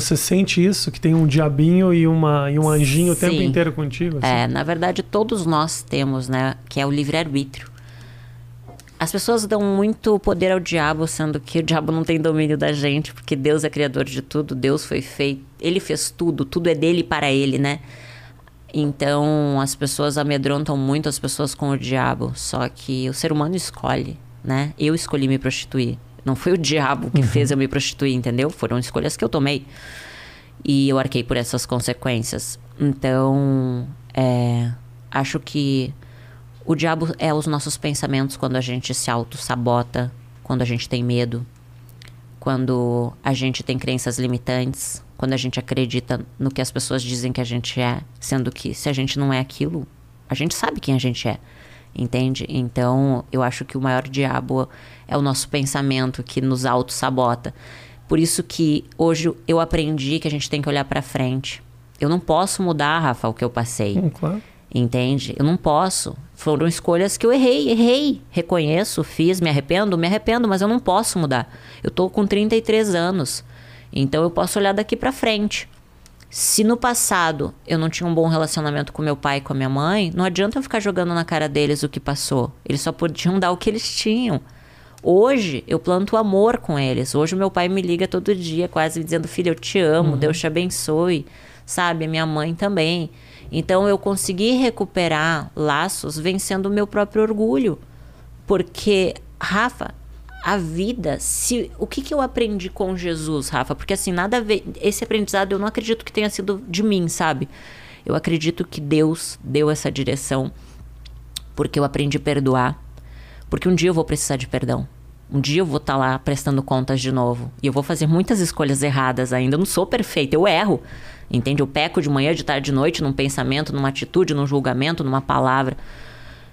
Você sente isso? Que tem um diabinho e um anjinho o tempo inteiro contigo? Assim? É, na verdade, todos nós temos, né? Que é o livre-arbítrio. As pessoas dão muito poder ao diabo, sendo que o diabo não tem domínio da gente, porque Deus é criador de tudo, Deus foi feito, Ele fez tudo, tudo é dele e para ele, né? Então, as pessoas amedrontam muito as pessoas com o diabo, só que o ser humano escolhe, né? Eu escolhi me prostituir, não foi o diabo que fez eu me prostituir, entendeu? Foram escolhas que eu tomei e eu arquei por essas consequências. Então, acho que o diabo é os nossos pensamentos quando a gente se auto-sabota, quando a gente tem medo, quando a gente tem crenças limitantes, quando a gente acredita no que as pessoas dizem que a gente é, sendo que se a gente não é aquilo, a gente sabe quem a gente é, entende? Então, eu acho que o maior diabo é o nosso pensamento que nos auto-sabota. Por isso que hoje eu aprendi que a gente tem que olhar pra frente. Eu não posso mudar, Rafa, o que eu passei. Claro. Entende? Eu não posso. Foram escolhas que eu errei. Reconheço, fiz, me arrependo, mas eu não posso mudar. Eu tô com 33 anos. Então, eu posso olhar daqui pra frente. Se no passado eu não tinha um bom relacionamento com meu pai e com a minha mãe, não adianta eu ficar jogando na cara deles o que passou. Eles só podiam dar o que eles tinham. Hoje, eu planto amor com eles. Hoje, meu pai me liga todo dia, quase dizendo, filho, eu te amo, Deus te abençoe. Sabe, minha mãe também. Então, eu consegui recuperar laços vencendo o meu próprio orgulho. Porque, Rafa, a vida... O que eu aprendi com Jesus, Rafa? Porque, assim, nada a ver... Esse aprendizado, eu não acredito que tenha sido de mim, sabe? Eu acredito que Deus deu essa direção. Porque eu aprendi a perdoar. Porque um dia eu vou precisar de perdão. Um dia eu vou estar lá prestando contas de novo. E eu vou fazer muitas escolhas erradas ainda. Eu não sou perfeita, eu erro. Entende? Eu peco de manhã, de tarde, de noite, num pensamento, numa atitude, num julgamento, numa palavra.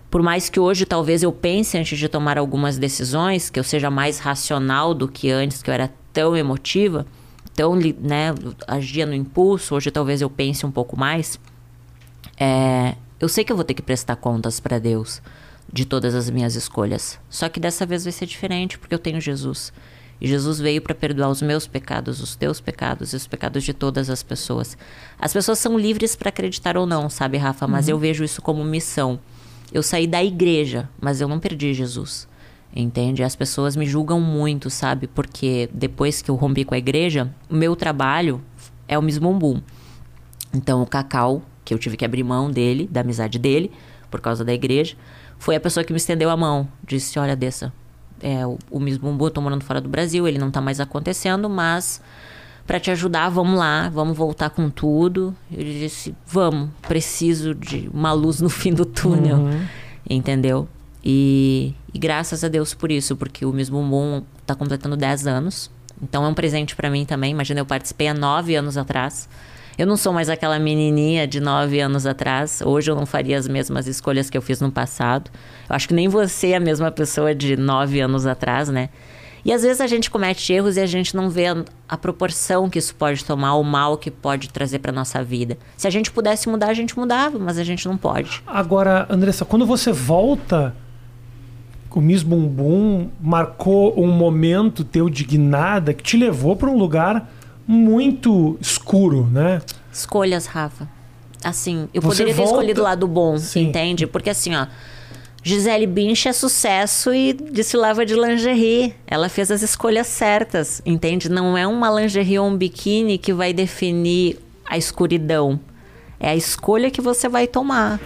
Por mais que hoje talvez eu pense antes de tomar algumas decisões, que eu seja mais racional do que antes, que eu era tão emotiva, tão, né, agia no impulso, hoje talvez eu pense um pouco mais. Eu sei que eu vou ter que prestar contas para Deus de todas as minhas escolhas. Só que dessa vez vai ser diferente, porque eu tenho Jesus. E Jesus veio para perdoar os meus pecados, os teus pecados e os pecados de todas as pessoas. As pessoas são livres para acreditar ou não, sabe, Rafa? Mas eu vejo isso como missão. Eu saí da igreja, mas eu não perdi Jesus, entende? As pessoas me julgam muito, sabe? Porque depois que eu rompi com a igreja, o meu trabalho é o Miss Bumbum. Então, o Cacau, que eu tive que abrir mão dele, da amizade dele, por causa da igreja, foi a pessoa que me estendeu a mão. Disse, olha, Dessa, o Miss Bumbum, eu tô morando fora do Brasil, ele não tá mais acontecendo, mas pra te ajudar, vamos lá, vamos voltar com tudo. Ele disse, vamos, preciso de uma luz no fim do túnel, entendeu? E graças a Deus por isso, porque o Miss Bumbum tá completando 10 anos, então é um presente pra mim também. Imagina, eu participei há 9 anos atrás. Eu não sou mais aquela menininha de 9 anos atrás. Hoje eu não faria as mesmas escolhas que eu fiz no passado. Eu acho que nem você é a mesma pessoa de 9 anos atrás, né? E às vezes a gente comete erros e a gente não vê a proporção que isso pode tomar, o mal que pode trazer para nossa vida. Se a gente pudesse mudar, a gente mudava, mas a gente não pode. Agora, Andressa, quando você volta... O Miss Bumbum marcou um momento teu de guinada que te levou para um lugar... muito escuro, né? Escolhas, Rafa. Assim, eu poderia ter escolhido o lado bom, entende? Porque assim, ó, Gisele Bündchen é sucesso e desfilava de lingerie. Ela fez as escolhas certas, entende? Não é uma lingerie ou um biquíni que vai definir a escuridão. É a escolha que você vai tomar.